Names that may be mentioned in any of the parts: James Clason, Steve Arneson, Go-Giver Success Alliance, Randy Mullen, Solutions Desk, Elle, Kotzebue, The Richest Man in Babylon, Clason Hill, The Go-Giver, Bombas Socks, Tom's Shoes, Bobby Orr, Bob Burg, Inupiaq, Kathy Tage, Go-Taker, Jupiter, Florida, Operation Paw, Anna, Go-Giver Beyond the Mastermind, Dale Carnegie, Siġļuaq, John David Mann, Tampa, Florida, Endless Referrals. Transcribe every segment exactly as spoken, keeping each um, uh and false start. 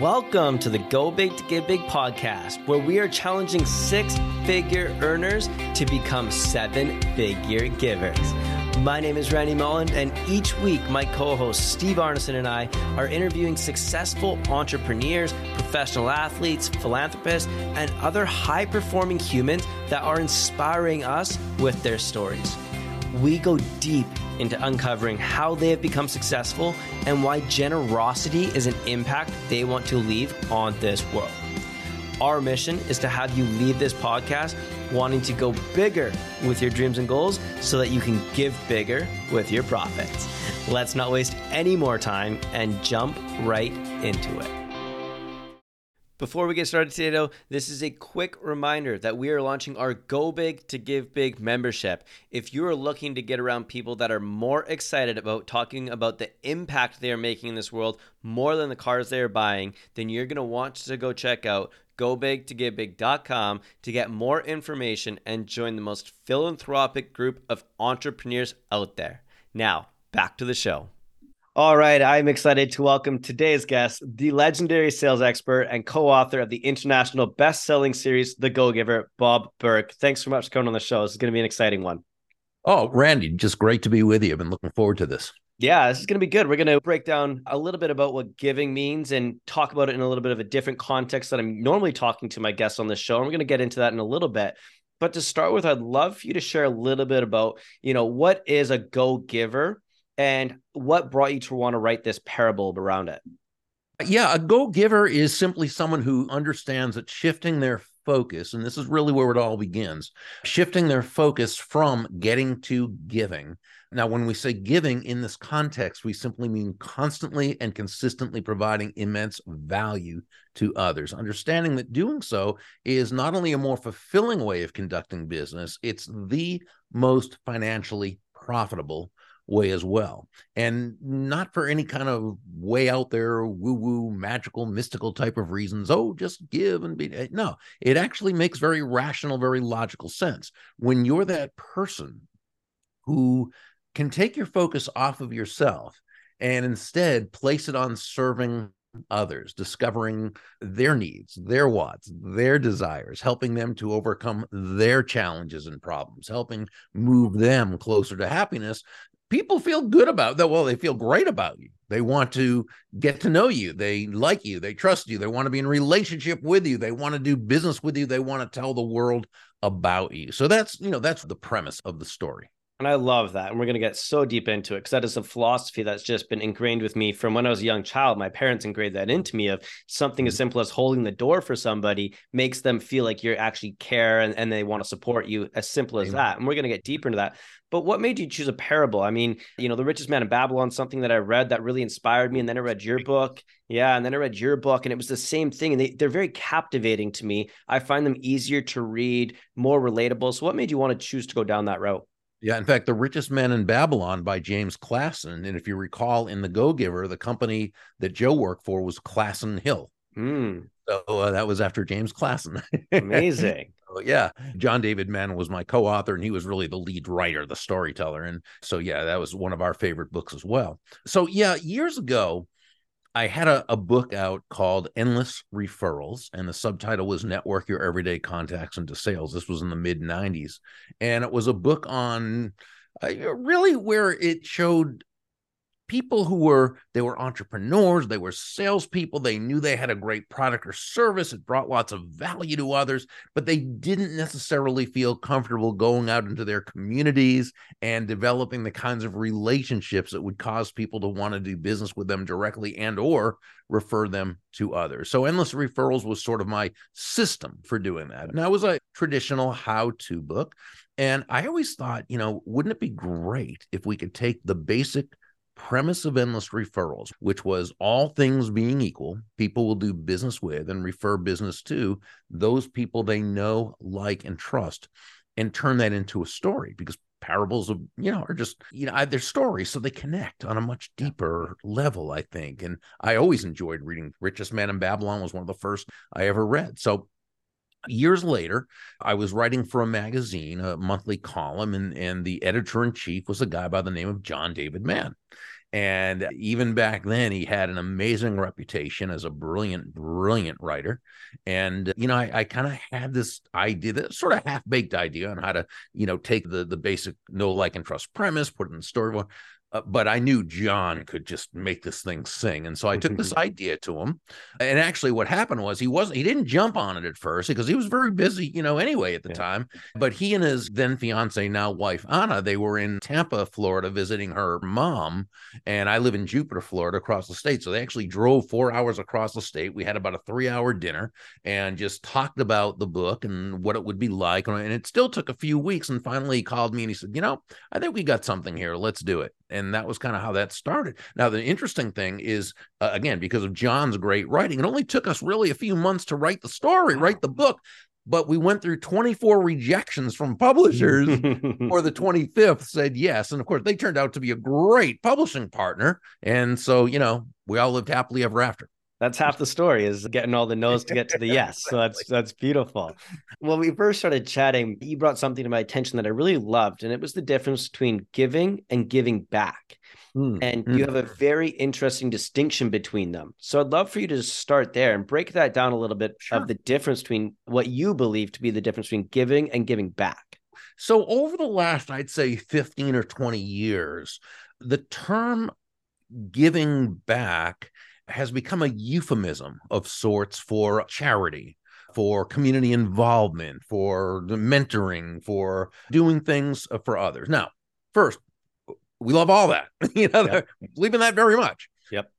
Welcome to the Go Big to Give Big podcast, where we are challenging six-figure earners to become seven-figure givers. My name is Randy Mullen, and each week my co-host Steve Arneson and I are interviewing successful entrepreneurs, professional athletes, philanthropists, and other high-performing humans that are inspiring us with their stories. We go deep into uncovering how they have become successful and why generosity is an impact they want to leave on this world. Our mission is to have you leave this podcast wanting to go bigger with your dreams and goals so that you can give bigger with your profits. Let's not waste any more time and jump right into it. Before we get started today, though, this is a quick reminder that we are launching our Go Big to Give Big membership. If you are looking to get around people that are more excited about talking about the impact they are making in this world more than the cars they are buying, then you're going to want to go check out go big to give big dot com to get more information and join the most philanthropic group of entrepreneurs out there. Now, back to the show. All right, I'm excited to welcome today's guest, the legendary sales expert and co-author of the international best-selling series, The Go-Giver, Bob Burg. Thanks so much for coming on the show. This is going to be an exciting one. Oh, Randy, just great to be with you. I've been looking forward to this. Yeah, this is going to be good. We're going to break down a little bit about what giving means and talk about it in a little bit of a different context that I'm normally talking to my guests on this show. And we're going to get into that in a little bit. But to start with, I'd love for you to share a little bit about, you know, what is a go-giver and what brought you to want to write this parable around it? Yeah, a go-giver is simply someone who understands that shifting their focus, and this is really where it all begins, shifting their focus from getting to giving. Now, when we say giving in this context, we simply mean constantly and consistently providing immense value to others, understanding that doing so is not only a more fulfilling way of conducting business, it's the most financially profitable way as well. And not for any kind of way out there, woo-woo, magical, mystical type of reasons. Oh, just give and be. No, it actually makes very rational, very logical sense. When you're that person who can take your focus off of yourself and instead place it on serving others, discovering their needs, their wants, their desires, helping them to overcome their challenges and problems, helping move them closer to happiness, people feel good about that. Well, they feel great about you. They want to get to know you. They like you. They trust you. They want to be in relationship with you. They want to do business with you. They want to tell the world about you. So that's, you know, that's the premise of the story. And I love that. And we're going to get so deep into it because that is a philosophy that's just been ingrained with me from when I was a young child. My parents ingrained that into me of something as simple as holding the door for somebody makes them feel like you actually care and, and they want to support you, as simple as Amen. That. And we're going to get deeper into that. But what made you choose a parable? I mean, you know, The Richest Man in Babylon, something that I read that really inspired me. And then I read your book. Yeah. And then I read your book and it was the same thing. And they, they're very captivating to me. I find them easier to read, more relatable. So what made you want to choose to go down that route? Yeah, in fact, The Richest Man in Babylon by James Clason. And if you recall, in The Go-Giver, the company that Joe worked for was Clason Hill. Mm. So uh, that was after James Clason. Amazing. So, yeah. John David Mann was my co-author, and he was really the lead writer, the storyteller. And so, yeah, that was one of our favorite books as well. So, yeah, years ago, I had a, a book out called Endless Referrals, and the subtitle was Network Your Everyday Contacts into Sales. This was in the mid nineties, and it was a book on uh, really where it showed people who were, they were entrepreneurs, they were salespeople, they knew they had a great product or service, it brought lots of value to others, but they didn't necessarily feel comfortable going out into their communities and developing the kinds of relationships that would cause people to want to do business with them directly and or refer them to others. So Endless Referrals was sort of my system for doing that. And that was a traditional how-to book. And I always thought, you know, wouldn't it be great if we could take the basic premise of Endless Referrals, which was all things being equal, people will do business with and refer business to those people they know, like, and trust, and turn that into a story, because parables of, you know, are just, you know, they're stories. So they connect on a much deeper level, I think. And I always enjoyed reading Richest Man in Babylon was one of the first I ever read. So years later, I was writing for a magazine, a monthly column, and, and the editor-in-chief was a guy by the name of John David Mann. And even back then, he had an amazing reputation as a brilliant, brilliant writer. And, you know, I, I kind of had this idea, this sort of half-baked idea on how to, you know, take the, the basic know, like, and trust premise, put it in the storyboard. Uh, but I knew John could just make this thing sing. And so I took this idea to him. And actually what happened was he wasn't, he didn't jump on it at first because he was very busy, you know, anyway at the yeah. time. But he and his then fiance, now wife, Anna, they were in Tampa, Florida, visiting her mom. And I live in Jupiter, Florida, across the state. So they actually drove four hours across the state. We had about a three hour dinner and just talked about the book and what it would be like. And it still took a few weeks. And finally he called me and he said, you know, I think we got something here. Let's do it. And that was kind of how that started. Now, the interesting thing is, uh, again, because of John's great writing, it only took us really a few months to write the story, write the book. But we went through twenty-four rejections from publishers before the twenty-fifth said yes. And of course, they turned out to be a great publishing partner. And so, you know, we all lived happily ever after. That's half the story, is getting all the no's to get to the yes. So that's that's beautiful. When we first started chatting, you brought something to my attention that I really loved, and it was the difference between giving and giving back. Mm. And mm. you have a very interesting distinction between them. So I'd love for you to start there and break that down a little bit sure. of the difference between what you believe to be the difference between giving and giving back. So over the last, I'd say fifteen or twenty years, the term giving back has become a euphemism of sorts for charity, for community involvement, for the mentoring, for doing things for others. Now, first, we love all that. You know, yep. believe in that very much. Yep.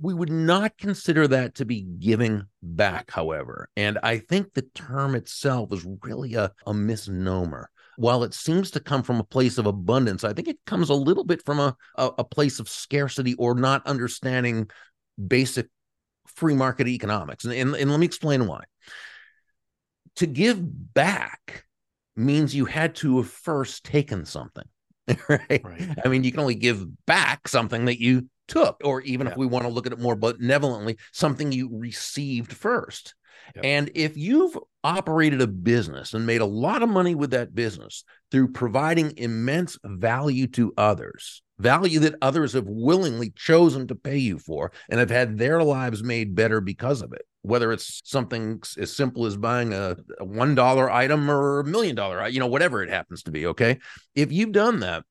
We would not consider that to be giving back, however. And I think the term itself is really a, a misnomer. While it seems to come from a place of abundance, I think it comes a little bit from a, a, a place of scarcity or not understanding basic free market economics. And, and, and let me explain why. To give back means you had to have first taken something, right? right. I mean, you can only give back something that you took, or even yeah. if we want to look at it more benevolently, something you received first. Yep. And if you've operated a business and made a lot of money with that business through providing immense value to others, value that others have willingly chosen to pay you for and have had their lives made better because of it, whether it's something as simple as buying a, a one dollar item or a million dollar item, you know, whatever it happens to be, okay? If you've done that,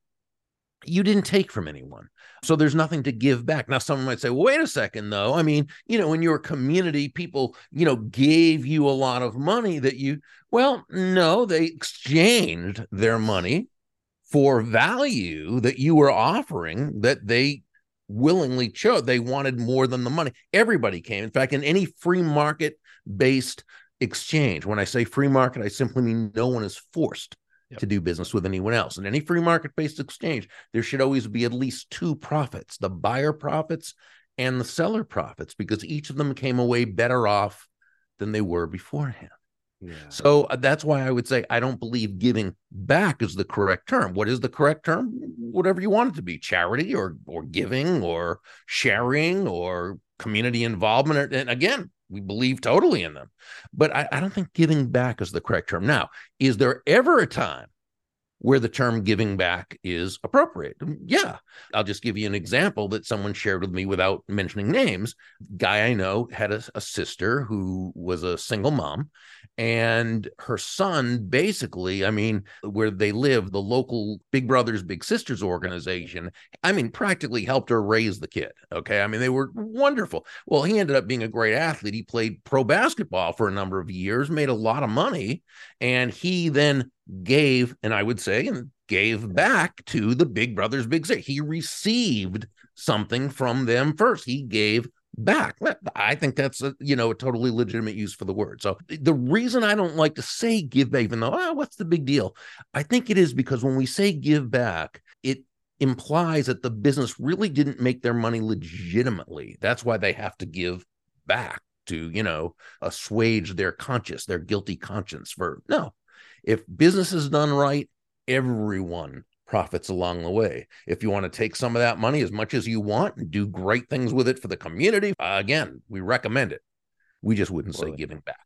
you didn't take from anyone. So there's nothing to give back. Now, someone might say, well, wait a second, though. I mean, you know, in your community, people, you know, gave you a lot of money that you, well, no, they exchanged their money for value that you were offering that they willingly chose. They wanted more than the money. Everybody came. In fact, in any free market-based exchange, when I say free market, I simply mean no one is forced Yep. to do business with anyone else. In any free market-based exchange, there should always be at least two profits, the buyer profits and the seller profits, because each of them came away better off than they were beforehand. Yeah. So uh, that's why I would say I don't believe giving back is the correct term. What is the correct term? Whatever you want it to be, charity or or giving or sharing or community involvement. And again, we believe totally in them. But I, I don't think giving back is the correct term. Now, is there ever a time where the term giving back is appropriate? Yeah. I'll just give you an example that someone shared with me without mentioning names. Guy I know had a, a sister who was a single mom, and her son basically, I mean, where they live, the local Big Brothers Big Sisters organization, I mean, practically helped her raise the kid. Okay. I mean, they were wonderful. Well, he ended up being a great athlete. He played pro basketball for a number of years, made a lot of money, and he then gave, and I would say, and gave back to the Big Brothers Big Sisters. He received something from them first. He gave back. I think that's a, you know, a totally legitimate use for the word. So the reason I don't like to say give back, even though, oh, what's the big deal? I think it is because when we say give back, it implies that the business really didn't make their money legitimately. That's why they have to give back to, you know, assuage their conscience, their guilty conscience for, no. If business is done right, everyone profits along the way. If you want to take some of that money as much as you want and do great things with it for the community, uh, again, we recommend it. We just wouldn't Absolutely. Say giving back.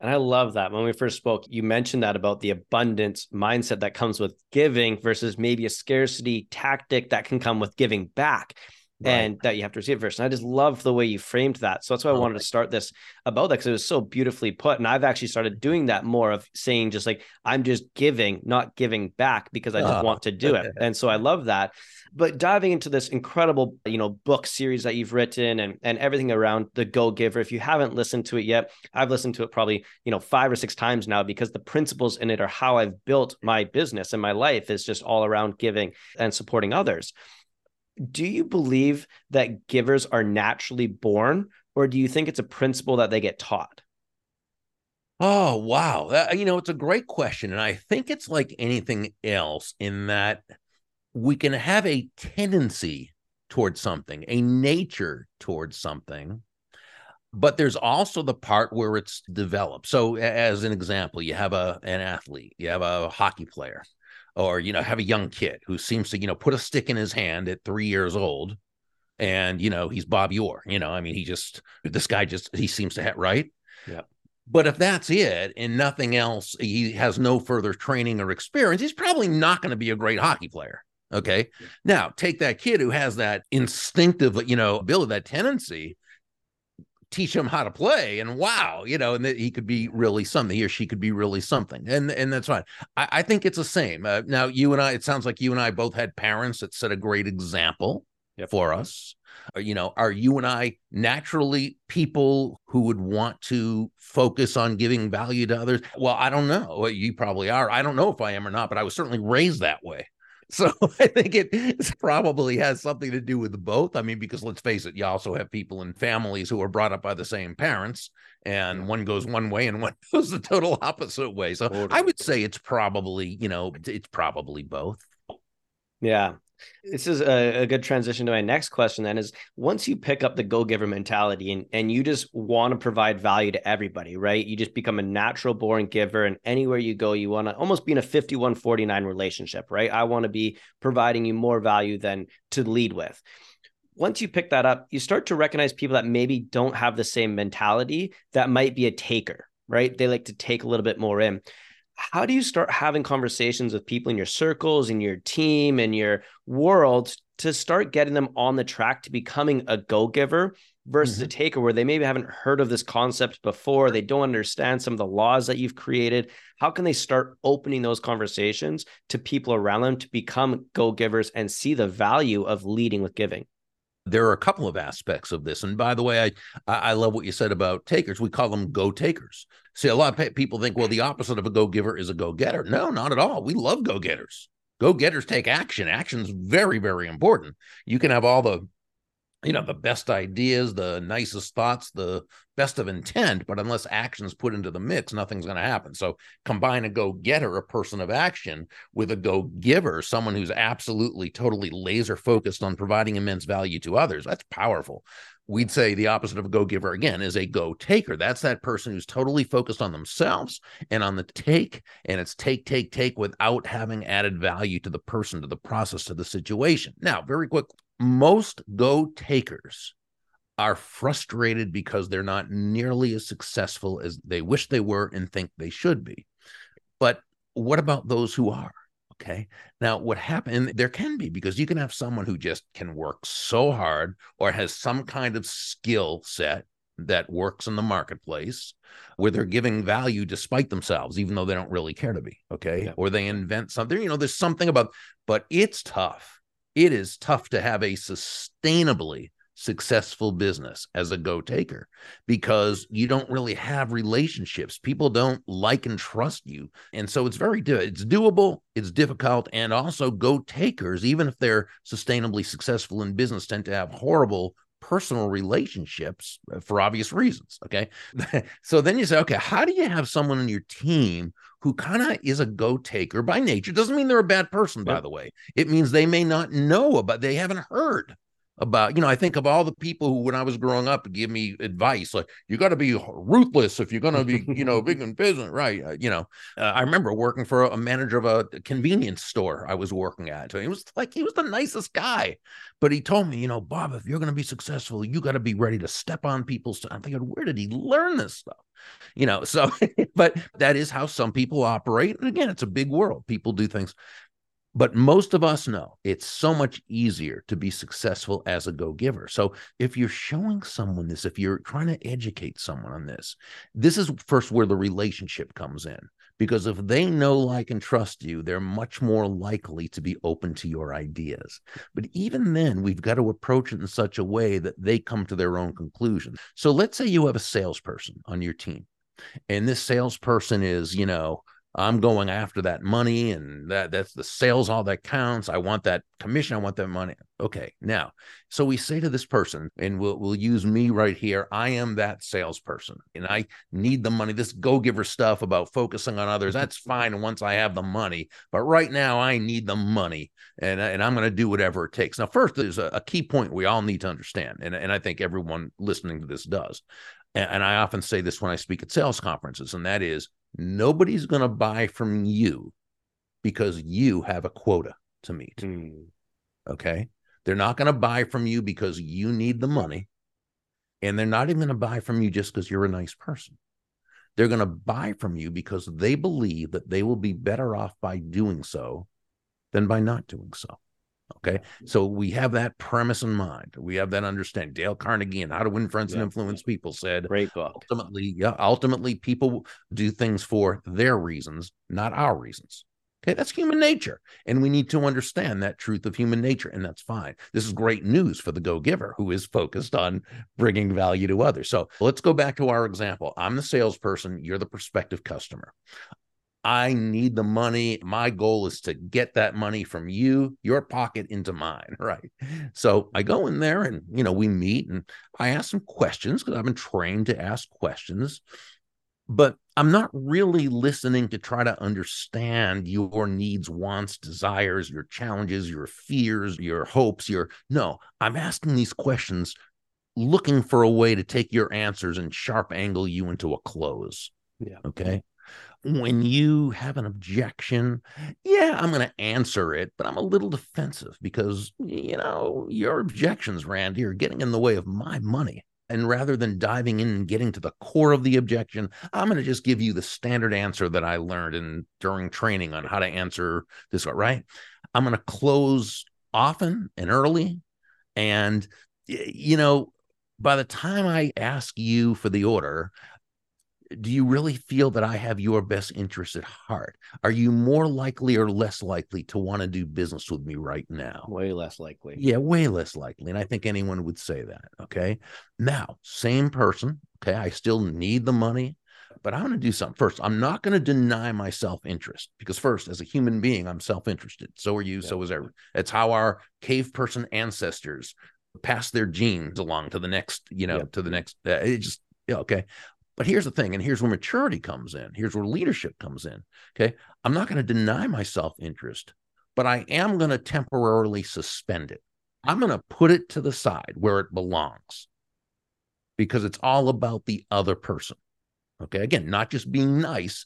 And I love that. When we first spoke, you mentioned that about the abundance mindset that comes with giving versus maybe a scarcity tactic that can come with giving back. Right. And that you have to receive first. And I just love the way you framed that. So that's why I oh, wanted to start this about that, because it was so beautifully put. And I've actually started doing that more of saying just like, I'm just giving, not giving back, because I just oh, want to do okay. it. And so I love that. But diving into this incredible, you know, book series that you've written and, and everything around the Go-Giver, if you haven't listened to it yet, I've listened to it probably, you know, five or six times now, because the principles in it are how I've built my business and my life is just all around giving and supporting others. Do you believe that givers are naturally born, or do you think it's a principle that they get taught? Oh, wow. That, you know, it's a great question. And I think it's like anything else in that we can have a tendency towards something, a nature towards something, but there's also the part where it's developed. So as an example, you have a, an athlete, you have a hockey player, or, you know, have a young kid who seems to, you know, put a stick in his hand at three years old and, you know, he's Bobby Orr, you know, I mean, he just, this guy just, he seems to have, right? Yeah. But if that's it and nothing else, he has no further training or experience, he's probably not going to be a great hockey player. Okay. Yeah. Now take that kid who has that instinctive, you know, ability, that tendency, teach him how to play, and wow, you know, and that he could be really something, he or she could be really something. And, and that's fine. I, I think it's the same. Uh, now you and I, it sounds like you and I both had parents that set a great example yep. for us. Or, you know, are you and I naturally people who would want to focus on giving value to others? Well, I don't know. You probably are. I don't know if I am or not, but I was certainly raised that way. So I think it probably has something to do with both. I mean, because let's face it, you also have people in families who are brought up by the same parents, and one goes one way and one goes the total opposite way. So totally. I would say it's probably, you know, it's probably both. Yeah. This is a, a good transition to my next question then, is once you pick up the Go-Giver mentality and, and you just want to provide value to everybody, right? You just become a natural born giver, and anywhere you go, you want to almost be in a fifty-one forty-nine relationship, right? I want to be providing you more value than to lead with. Once you pick that up, you start to recognize people that maybe don't have the same mentality, that might be a taker, right? They like to take a little bit more in. How do you start having conversations with people in your circles, in your team, in your world, to start getting them on the track to becoming a go-giver versus mm-hmm. a taker, where they maybe haven't heard of this concept before, they don't understand some of the laws that you've created? How can they start opening those conversations to people around them to become go-givers and see the value of leading with giving? There are a couple of aspects of this. And by the way, I I love what you said about takers. We call them go-takers. See, a lot of people think, well, the opposite of a go-giver is a go-getter. No, not at all. We love go-getters. Go-getters take action. Action's very, very important. You can have all the, you know, the best ideas, the nicest thoughts, the best of intent, but unless action's put into the mix, nothing's going to happen. So combine a go-getter, a person of action, with a go-giver, someone who's absolutely, totally laser focused on providing immense value to others. That's powerful. We'd say the opposite of a go-giver, again, is a go-taker. That's that person who's totally focused on themselves and on the take, and it's take, take, take without having added value to the person, to the process, to the situation. Now, very quick. Most go-takers are frustrated because they're not nearly as successful as they wish they were and think they should be. But what about those who are? Okay. Now, what happened, there can be, because you can have someone who just can work so hard or has some kind of skill set that works in the marketplace where they're giving value despite themselves, even though they don't really care to be. Okay. Yeah. Or they invent something, you know, there's something about, but it's tough. It is tough to have a sustainably successful business as a go-taker, because you don't really have relationships. People don't like and trust you. And so it's very, do- it's doable, it's difficult. And also go-takers, even if they're sustainably successful in business, tend to have horrible personal relationships for obvious reasons. Okay. So then you say, okay, how do you have someone on your team who kind of is a go-taker by nature? Doesn't mean they're a bad person, by the way. It means they may not know about, they haven't heard about, you know, I think of all the people who, when I was growing up, give me advice, like, you got to be ruthless if you're going to be, you know, big and business, right? Uh, you know, uh, I remember working for a, a manager of a convenience store I was working at. So he was like, he was the nicest guy, but he told me, you know, Bob, if you're going to be successful, you got to be ready to step on people's t-. I'm thinking, where did he learn this stuff? You know, so, but that is how some people operate. And again, it's a big world. People do things. But most of us know it's so much easier to be successful as a go-giver. So if you're showing someone this, if you're trying to educate someone on this, this is first where the relationship comes in. Because if they know, like, and trust you, they're much more likely to be open to your ideas. But even then, we've got to approach it in such a way that they come to their own conclusion. So let's say you have a salesperson on your team, and this salesperson is, you know, I'm going after that money, and that that's the sales, all that counts. I want that commission. I want that money. Okay. Now, so we say to this person, and we'll, we'll use me right here. I am that salesperson, and I need the money. This go-giver stuff about focusing on others, that's fine once I have the money, but right now I need the money, and, and I'm going to do whatever it takes. Now, first, there's a, a key point we all need to understand. And, and I think everyone listening to this does. And, and I often say this when I speak at sales conferences, and that is, nobody's going to buy from you because you have a quota to meet. Mm. Okay. They're not going to buy from you because you need the money. And they're not even going to buy from you just because you're a nice person. They're going to buy from you because they believe that they will be better off by doing so than by not doing so. Okay. So we have that premise in mind. We have that understanding. Dale Carnegie and How to Win Friends yeah. and Influence People said, Great book. ultimately, yeah, ultimately people do things for their reasons, not our reasons. Okay. That's human nature. And we need to understand that truth of human nature. And that's fine. This is great news for the go-giver who is focused on bringing value to others. So let's go back to our example. I'm the salesperson. You're the prospective customer. I need the money. My goal is to get that money from you, your pocket, into mine, right? So I go in there and, you know, we meet and I ask some questions because I've been trained to ask questions, but I'm not really listening to try to understand your needs, wants, desires, your challenges, your fears, your hopes, your, no, I'm asking these questions looking for a way to take your answers and sharp angle you into a close. Yeah. Okay. When you have an objection, yeah, I'm going to answer it, but I'm a little defensive because, you know, your objections, Randy, are getting in the way of my money. And rather than diving in and getting to the core of the objection, I'm going to just give you the standard answer that I learned in during training on how to answer this, right? I'm going to close often and early. And, you know, by the time I ask you for the order, do you really feel that I have your best interest at heart? Are you more likely or less likely to want to do business with me right now? Way less likely. Yeah, way less likely. And I think anyone would say that. Okay. Now, same person. Okay. I still need the money, but I'm going to do something first. I'm not going to deny my self-interest because first, as a human being, I'm self-interested. So are you. Yeah. So is everyone. That's how our cave person ancestors pass their genes along to the next, you know, yeah. to the next, uh, it just, yeah, okay. But here's the thing, and here's where maturity comes in. Here's where leadership comes in, okay? I'm not going to deny my self-interest, but I am going to temporarily suspend it. I'm going to put it to the side where it belongs because it's all about the other person, okay? Again, not just being nice.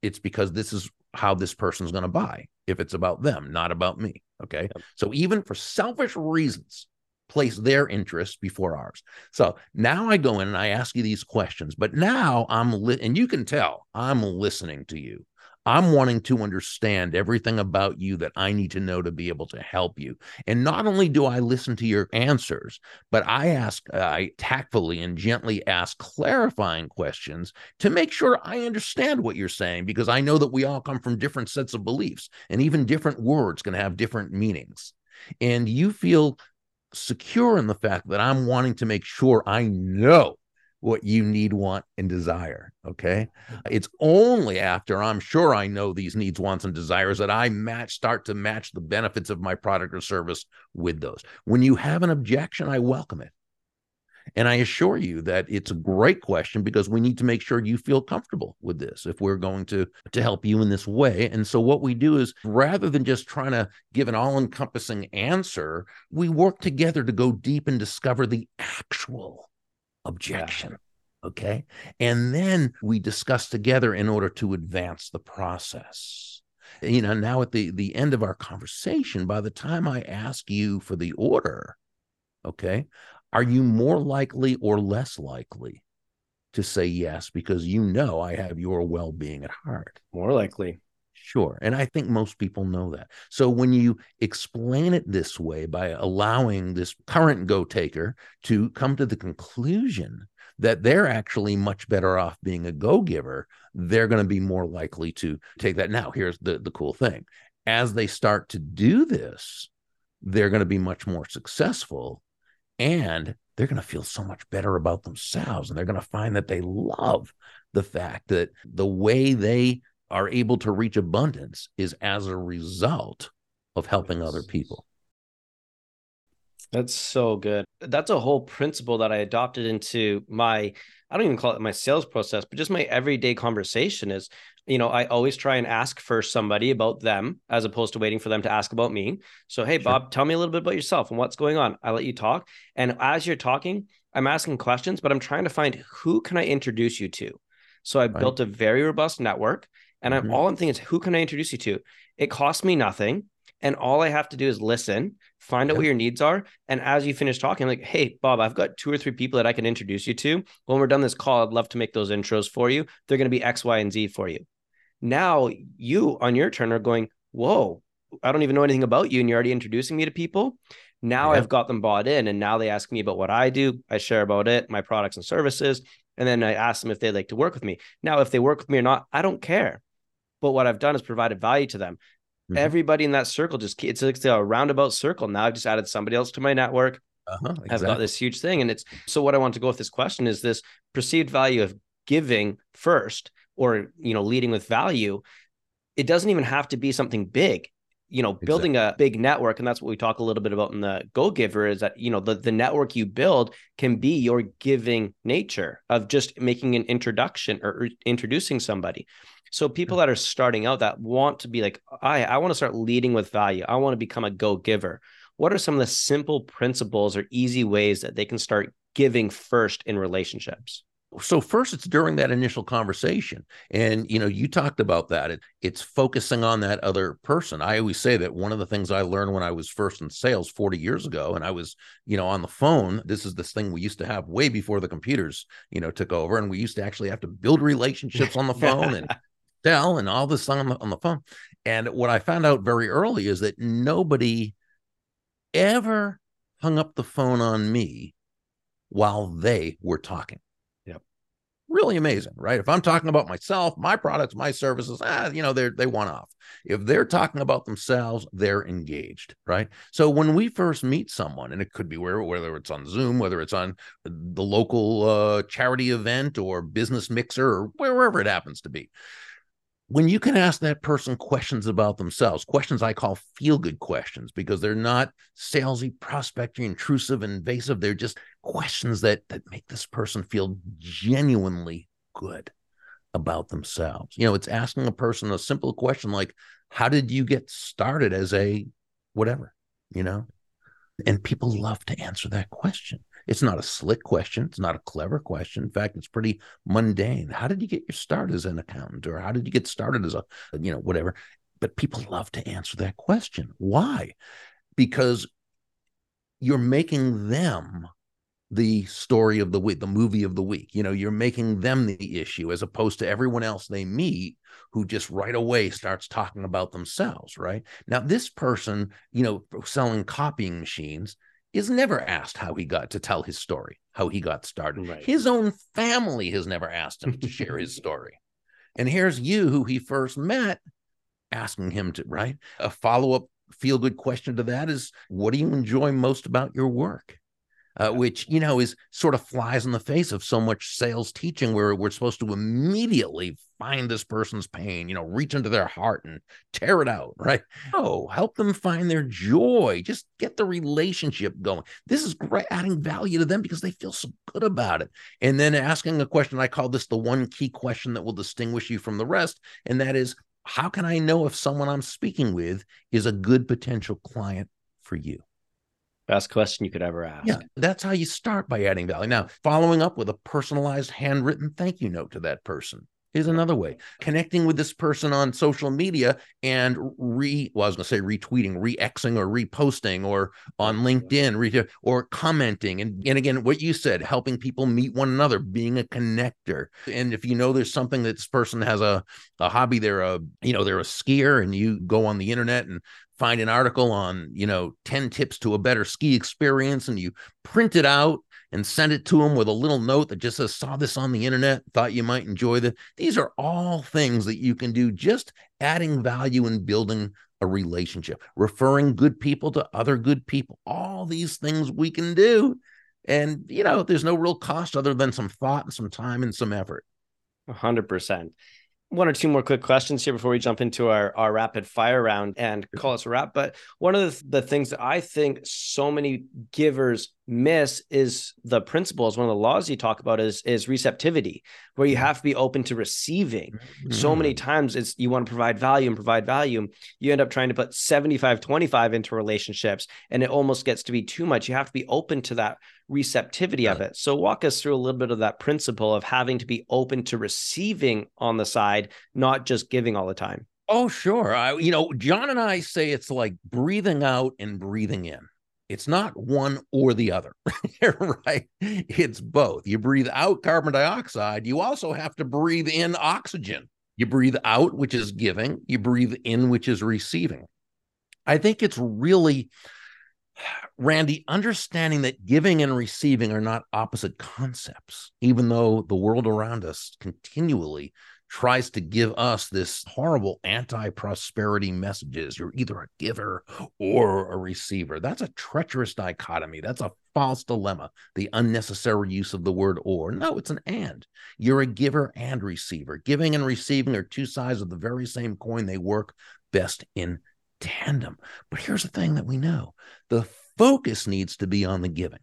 It's because this is how this person's going to buy if it's about them, not about me, okay? Yep. So even for selfish reasons, place their interests before ours. So now I go in and I ask you these questions, but now I'm, li- and you can tell I'm listening to you. I'm wanting to understand everything about you that I need to know to be able to help you. And not only do I listen to your answers, but I ask, uh, I tactfully and gently ask clarifying questions to make sure I understand what you're saying, because I know that we all come from different sets of beliefs and even different words can have different meanings. And you feel secure in the fact that I'm wanting to make sure I know what you need, want, and desire, okay? It's only after I'm sure I know these needs, wants, and desires that I match, start to match the benefits of my product or service with those. When you have an objection, I welcome it. And I assure you that it's a great question because we need to make sure you feel comfortable with this if we're going to, to help you in this way. And so what we do is rather than just trying to give an all-encompassing answer, we work together to go deep and discover the actual objection. Yeah. Okay. And then we discuss together in order to advance the process. You know, now at the, the end of our conversation, by the time I ask you for the order, okay, are you more likely or less likely to say yes? Because you know I have your well-being at heart. More likely. Sure. And I think most people know that. So when you explain it this way, by allowing this current go-taker to come to the conclusion that they're actually much better off being a go-giver, they're going to be more likely to take that. Now, here's the, the cool thing. As they start to do this, they're going to be much more successful, and they're going to feel so much better about themselves. And they're going to find that they love the fact that the way they are able to reach abundance is as a result of helping other people. That's so good. That's a whole principle that I adopted into my, I don't even call it my sales process, but just my everyday conversation is, you know, I always try and ask for somebody about them as opposed to waiting for them to ask about me. So, hey, sure. Bob, tell me a little bit about yourself and what's going on. I let you talk. And as you're talking, I'm asking questions, but I'm trying to find who can I introduce you to? So I right. built a very robust network. And I'm, mm-hmm. all I'm thinking is, who can I introduce you to? It costs me nothing. And all I have to do is listen, find out yep. what your needs are. And as you finish talking, I'm like, hey, Bob, I've got two or three people that I can introduce you to. When we're done this call, I'd love to make those intros for you. They're going to be X, Y, and Z for you. Now you on your turn are going, whoa, I don't even know anything about you. And you're already introducing me to people. Now yep. I've got them bought in. And now they ask me about what I do. I share about it, my products and services. And then I ask them if they'd like to work with me. Now, if they work with me or not, I don't care. But what I've done is provided value to them. Mm-hmm. Everybody in that circle just, it's like a roundabout circle. Now I've just added somebody else to my network. Uh-huh, exactly. I've got this huge thing. And it's, so what I want to go with this question is this perceived value of giving first, or, you know, leading with value. It doesn't even have to be something big, you know, exactly. building a big network. And that's what we talk a little bit about in the Go-Giver is that, you know, the, the network you build can be your giving nature of just making an introduction or, or introducing somebody. So people that are starting out that want to be like, I, I want to start leading with value. I want to become a go-giver. What are some of the simple principles or easy ways that they can start giving first in relationships? So first, it's during that initial conversation. And, you know, you talked about that. It, it's focusing on that other person. I always say that one of the things I learned when I was first in sales forty years ago, and I was, you know, on the phone, this is this thing we used to have way before the computers, you know, took over. And we used to actually have to build relationships on the phone and Dell and all this on the, on the phone. And what I found out very early is that nobody ever hung up the phone on me while they were talking. Yep. Really amazing, right? If I'm talking about myself, my products, my services, ah, you know, they're, they want off. If they're talking about themselves, they're engaged, right? So when we first meet someone, and it could be where, whether it's on Zoom, whether it's on the local uh, charity event or business mixer or wherever it happens to be, when you can ask that person questions about themselves, questions I call feel-good questions, because they're not salesy, prospecty, intrusive, invasive. They're just questions that that make this person feel genuinely good about themselves. You know, it's asking a person a simple question like, how did you get started as a whatever, you know? And people love to answer that question. It's not a slick question. It's not a clever question. In fact, it's pretty mundane. How did you get your start as an accountant? Or how did you get started as a, you know, whatever? But people love to answer that question. Why? Because you're making them the story of the week, the movie of the week. You know, you're making them the issue as opposed to everyone else they meet who just right away starts talking about themselves, right? Now, this person, you know, selling copying machines, is never asked how he got to tell his story, how he got started. Right. His own family has never asked him to share his story. And here's you, who he first met, asking him to, right? A follow-up feel-good question to that is, what do you enjoy most about your work? Uh, which, you know, is sort of flies in the face of so much sales teaching where we're supposed to immediately find this person's pain, you know, reach into their heart and tear it out, right? Oh, help them find their joy. Just get the relationship going. This is great, adding value to them because they feel so good about it. And then asking a question, I call this the one key question that will distinguish you from the rest. And that is, how can I know if someone I'm speaking with is a good potential client for you? Best question you could ever ask. Yeah, that's how you start, by adding value. Now, following up with a personalized handwritten thank you note to that person Here's another way: connecting with this person on social media and re, well, I was going to say retweeting, re-Xing or reposting, or on LinkedIn, re- or commenting. And, and again, what you said, helping people meet one another, being a connector. And if you know there's something that this person has a, a hobby, they're a, you know, they're a skier, and you go on the internet and find an article on, you know, ten tips to a better ski experience, and you print it out and send it to them with a little note that just says, saw this on the internet, thought you might enjoy that. These are all things that you can do, just adding value and building a relationship, referring good people to other good people, all these things we can do. And, you know, there's no real cost other than some thought and some time and some effort. A hundred percent. One or two more quick questions here before we jump into our, our rapid fire round and call us a wrap. But one of the, the things that I think so many givers miss is the principles. One of the laws you talk about is, is receptivity, where you have to be open to receiving. Mm-hmm. So many times it's you want to provide value and provide value. You end up trying to put seventy-five twenty-five into relationships, and it almost gets to be too much. You have to be open to that receptivity of it. So walk us through a little bit of that principle of having to be open to receiving on the side, not just giving all the time. Oh, sure. I, you know, John and I say it's like breathing out and breathing in. It's not one or the other, right? It's both. You breathe out carbon dioxide. You also have to breathe in oxygen. You breathe out, which is giving. You breathe in, which is receiving. I think it's really, Randy, understanding that giving and receiving are not opposite concepts, even though the world around us continually tries to give us this horrible anti-prosperity messages. You're either a giver or a receiver. That's a treacherous dichotomy. That's a false dilemma, the unnecessary use of the word or. No, it's an and. You're a giver and receiver. Giving and receiving are two sides of the very same coin. They work best in tandem. But here's the thing that we know. The focus needs to be on the giving.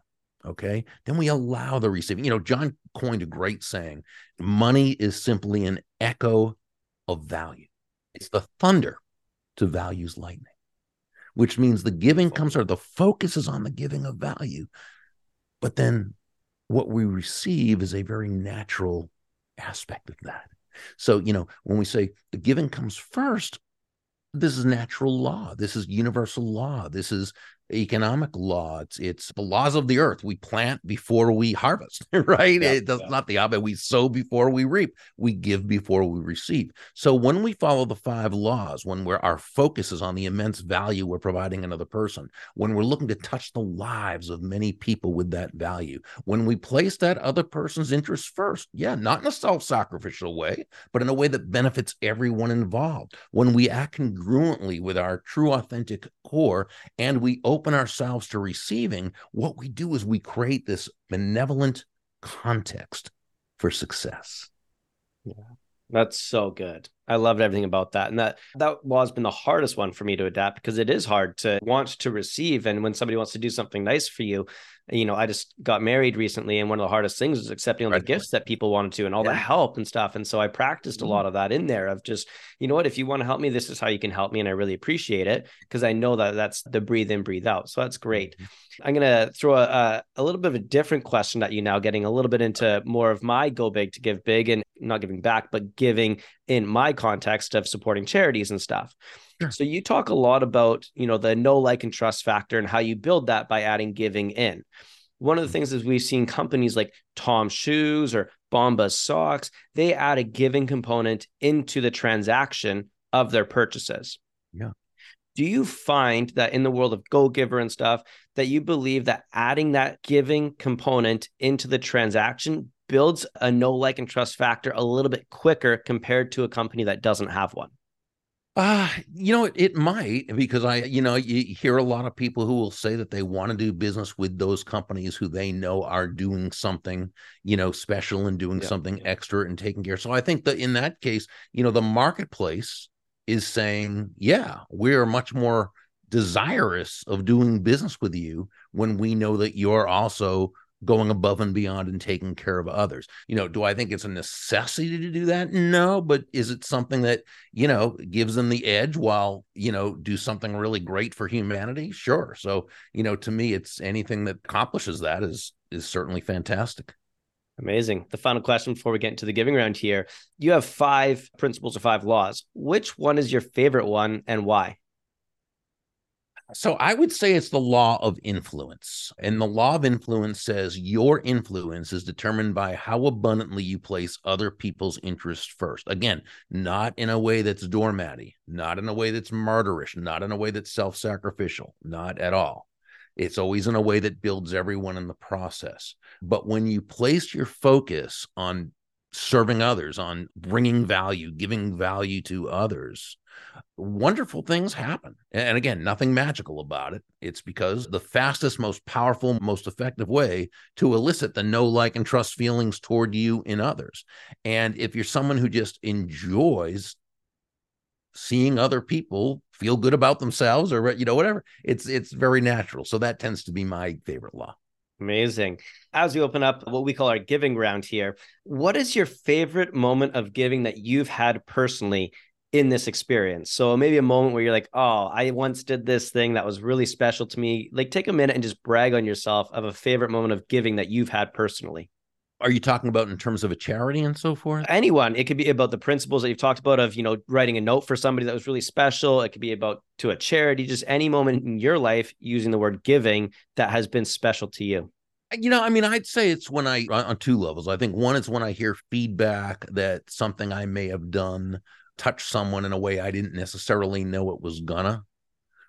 Okay, then we allow the receiving. You know, John coined a great saying, money is simply an echo of value. It's the thunder to value's lightning, which means the giving comes out, the focus is on the giving of value. But then what we receive is a very natural aspect of that. So, you know, when we say the giving comes first, this is natural law. This is universal law. This is economic law. It's, it's the laws of the earth. We plant before we harvest, right? Yeah, it does yeah. not the opposite. We sow before we reap. We give before we receive. So when we follow the five laws, when we're, our focus is on the immense value we're providing another person, when we're looking to touch the lives of many people with that value, when we place that other person's interests first, yeah, not in a self-sacrificial way, but in a way that benefits everyone involved, when we act congruently with our true authentic core, and we open ourselves to receiving, what we do is we create this benevolent context for success. Yeah, that's so good. I loved everything about that. And that, that law has been the hardest one for me to adapt, because it is hard to want to receive. And when somebody wants to do something nice for you, you know, I just got married recently, and one of the hardest things is accepting all the right. gifts that people wanted to, and all yeah. the help and stuff. And so I practiced a lot of that in there of just, you know what, if you want to help me, this is how you can help me. And I really appreciate it, because I know that that's the breathe in, breathe out. So that's great. I'm going to throw a, a, a little bit of a different question at you now, getting a little bit into more of my go big to give big, and not giving back, but giving in my context of supporting charities and stuff. Sure. So you talk a lot about, you know, the know, like, and trust factor, and how you build that by adding giving in. One of the things is we've seen companies like Tom's Shoes or Bombas Socks, they add a giving component into the transaction of their purchases. Yeah. Do you find that in the world of Go-Giver and stuff, that you believe that adding that giving component into the transaction builds a know, like, and trust factor a little bit quicker compared to a company that doesn't have one? Uh, you know, it, it might, because I, you know, you hear a lot of people who will say that they want to do business with those companies who they know are doing something, you know, special and doing yeah, something yeah. extra and taking care. So I think that in that case, you know, the marketplace is saying, yeah, we're much more desirous of doing business with you when we know that you're also going above and beyond and taking care of others. You know, do I think it's a necessity to do that? No, but is it something that, you know, gives them the edge while, you know, do something really great for humanity? Sure. So, you know, to me, it's anything that accomplishes that is, is certainly fantastic. Amazing. The final question before we get into the giving round here. You have five principles or five laws. Which one is your favorite one and why? So I would say it's the law of influence. And the law of influence says your influence is determined by how abundantly you place other people's interests first. Again, not in a way that's doormatty, not in a way that's martyrish, not in a way that's self-sacrificial, not at all. It's always in a way that builds everyone in the process. But when you place your focus on serving others, on bringing value, giving value to others, wonderful things happen. And again, nothing magical about it. It's because the fastest, most powerful, most effective way to elicit the know, like, and trust feelings toward you in others. And if you're someone who just enjoys seeing other people feel good about themselves or, you know, whatever, it's, it's very natural. So that tends to be my favorite law. Amazing. As we open up what we call our giving round here, what is your favorite moment of giving that you've had personally in this experience? So maybe a moment where you're like, oh, I once did this thing that was really special to me. Like, take a minute and just brag on yourself of a favorite moment of giving that you've had personally. Are you talking about in terms of a charity and so forth? Anyone. It could be about the principles that you've talked about of, you know, writing a note for somebody that was really special. It could be about to a charity, just any moment in your life using the word giving that has been special to you. You know, I mean, I'd say it's when I, on two levels. I think one is when I hear feedback that something I may have done touched someone in a way I didn't necessarily know it was gonna,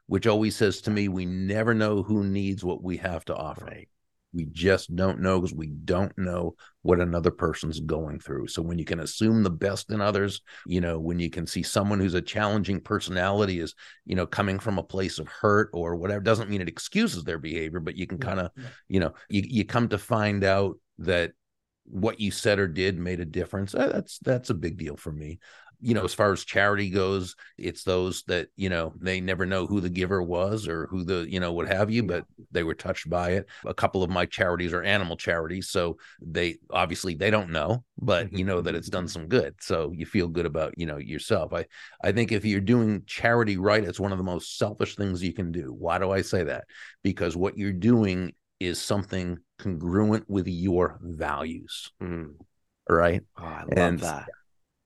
which always says to me, we never know who needs what we have to offer. Right. We just don't know because we don't know what another person's going through. So when you can assume the best in others, you know, when you can see someone who's a challenging personality is, you know, coming from a place of hurt or whatever, doesn't mean it excuses their behavior, but you can kind of, yeah. you know, you, you come to find out that what you said or did made a difference. That's, that's a big deal for me. You know, as far as charity goes, it's those that, you know, they never know who the giver was or who the, you know, what have you, but they were touched by it. A couple of my charities are animal charities. So they obviously they don't know, but you know that it's done some good. So you feel good about, you know, yourself. I, I think if you're doing charity right, it's one of the most selfish things you can do. Why do I say that? Because what you're doing is something congruent with your values. Mm. Right. Oh, I love and, that.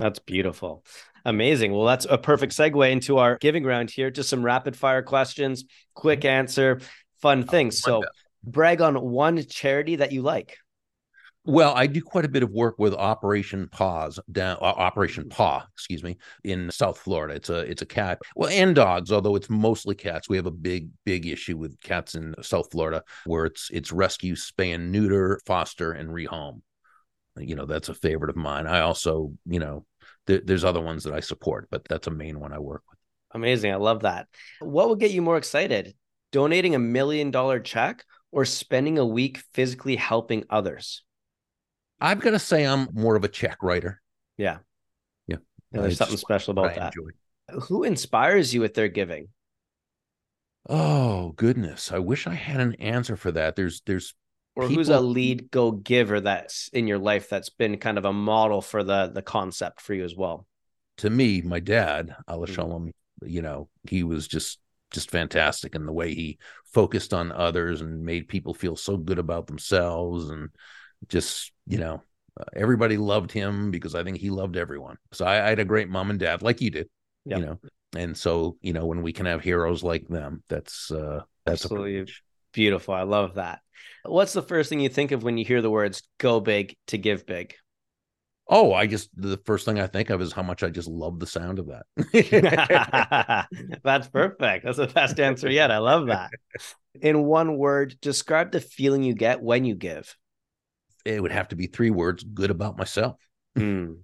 That's beautiful. Amazing. Well, that's a perfect segue into our giving round here. Just some rapid fire questions, quick answer, fun things. So brag on one charity that you like. Well, I do quite a bit of work with Operation Paws, down, uh, Operation Paw, excuse me, in South Florida. It's a it's a cat, well, and dogs, although it's mostly cats. We have a big, big issue with cats in South Florida where it's it's rescue, spay and neuter, foster and rehome. You know, that's a favorite of mine. I also, you know, th- there's other ones that I support, but that's a main one I work with. Amazing. I love that. What would get you more excited? Donating a million dollar check or spending a week physically helping others? I've got to say I'm more of a check writer. Yeah. Yeah. yeah there's something special about that. Enjoy. Who inspires you with their giving? Oh, goodness. I wish I had an answer for that. There's, there's, Or People, who's a lead go-giver that's in your life that's been kind of a model for the the concept for you as well? To me, my dad, Allah Shalom, you know, he was just just fantastic in the way he focused on others and made people feel so good about themselves. And just, you know, everybody loved him because I think he loved everyone. So I, I had a great mom and dad like you did, yep. you know. And so, you know, when we can have heroes like them, that's, uh, that's absolutely beautiful. I love that. What's the first thing you think of when you hear the words go big to give big? Oh, I just, the first thing I think of is how much I just love the sound of that. That's perfect. That's the best answer yet. I love that. In one word, describe the feeling you get when you give. It would have to be three words. Good about myself. Mm.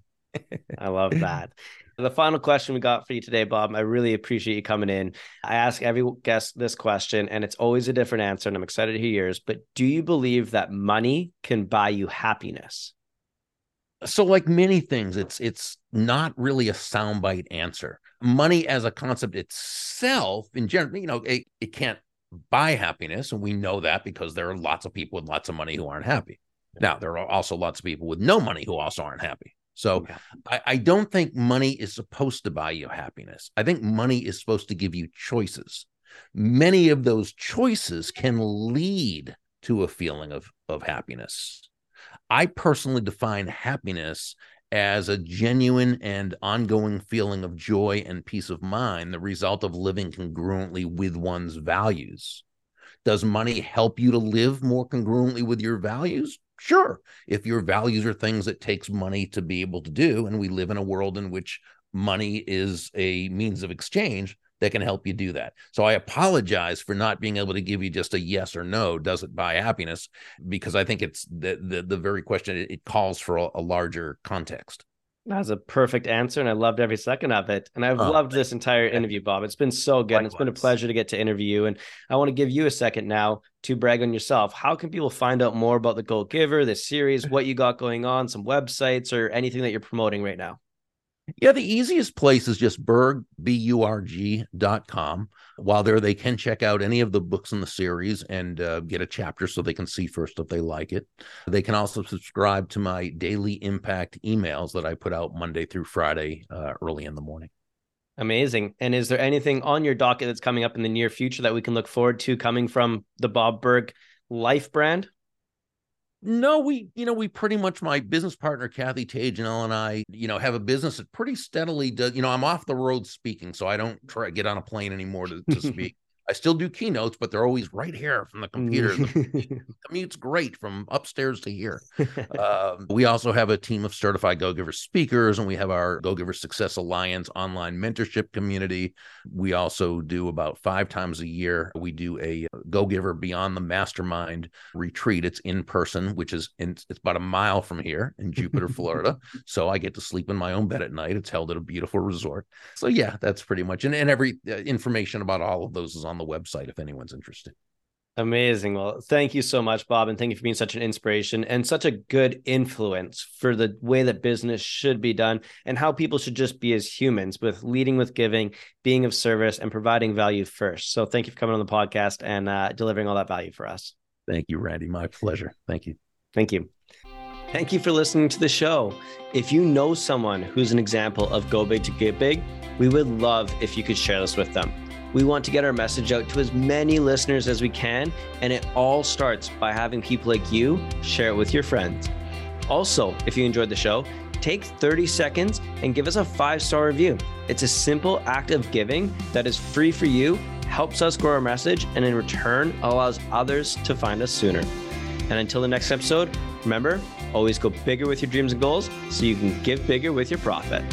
I love that. The final question we got for you today, Bob, I really appreciate you coming in. I ask every guest this question, and it's always a different answer, and I'm excited to hear yours. But do you believe that money can buy you happiness? So like many things, it's it's not really a soundbite answer. Money as a concept itself, in general, you know, it, it can't buy happiness, and we know that because there are lots of people with lots of money who aren't happy. Now, there are also lots of people with no money who also aren't happy. So yeah. I, I don't think money is supposed to buy you happiness. I think money is supposed to give you choices. Many of those choices can lead to a feeling of, of happiness. I personally define happiness as a genuine and ongoing feeling of joy and peace of mind, the result of living congruently with one's values. Does money help you to live more congruently with your values? Sure. If your values are things that takes money to be able to do, and we live in a world in which money is a means of exchange that can help you do that. So I apologize for not being able to give you just a yes or no, does it buy happiness? Because I think it's the the, the very question, it, it calls for a, a larger context. That was a perfect answer, and I loved every second of it. And I've oh, loved this entire interview, Bob. It's been so good. Likewise. It's been a pleasure to get to interview you. And I want to give you a second now to brag on yourself. How can people find out more about the Go-Giver, this series, what you got going on, some websites or anything that you're promoting right now? Yeah, the easiest place is just Burg, B U R G dot com. While there, they can check out any of the books in the series and uh, get a chapter so they can see first if they like it. They can also subscribe to my daily impact emails that I put out Monday through Friday uh, early in the morning. Amazing. And is there anything on your docket that's coming up in the near future that we can look forward to coming from the Bob Burg Life brand? No, we, you know, we pretty much, my business partner, Kathy Tage, and Elle and I, you know, have a business that pretty steadily does, you know, I'm off the road speaking, so I don't try to get on a plane anymore to, to speak. I still do keynotes, but they're always right here from the computer. The commute's great from upstairs to here. Um, we also have a team of certified Go-Giver speakers, and we have our Go-Giver Success Alliance online mentorship community. We also do about five times a year, we do a Go-Giver Beyond the Mastermind retreat. It's in person, which is in, it's about a mile from here in Jupiter, Florida. So I get to sleep in my own bed at night. It's held at a beautiful resort. So yeah, that's pretty much, and, and every uh, information about all of those is on on the website if anyone's interested. Amazing. Well, thank you so much, Bob. And thank you for being such an inspiration and such a good influence for the way that business should be done and how people should just be as humans, with leading with giving, being of service, and providing value first. So thank you for coming on the podcast and uh, delivering all that value for us. Thank you, Randy. My pleasure. Thank you. Thank you. Thank you for listening to the show. If you know someone who's an example of go big to get big, we would love if you could share this with them. We want to get our message out to as many listeners as we can, and it all starts by having people like you share it with your friends. Also, if you enjoyed the show, take thirty seconds and give us a five-star review. It's a simple act of giving that is free for you, helps us grow our message, and in return allows others to find us sooner. And until the next episode, remember, always go bigger with your dreams and goals so you can give bigger with your profit.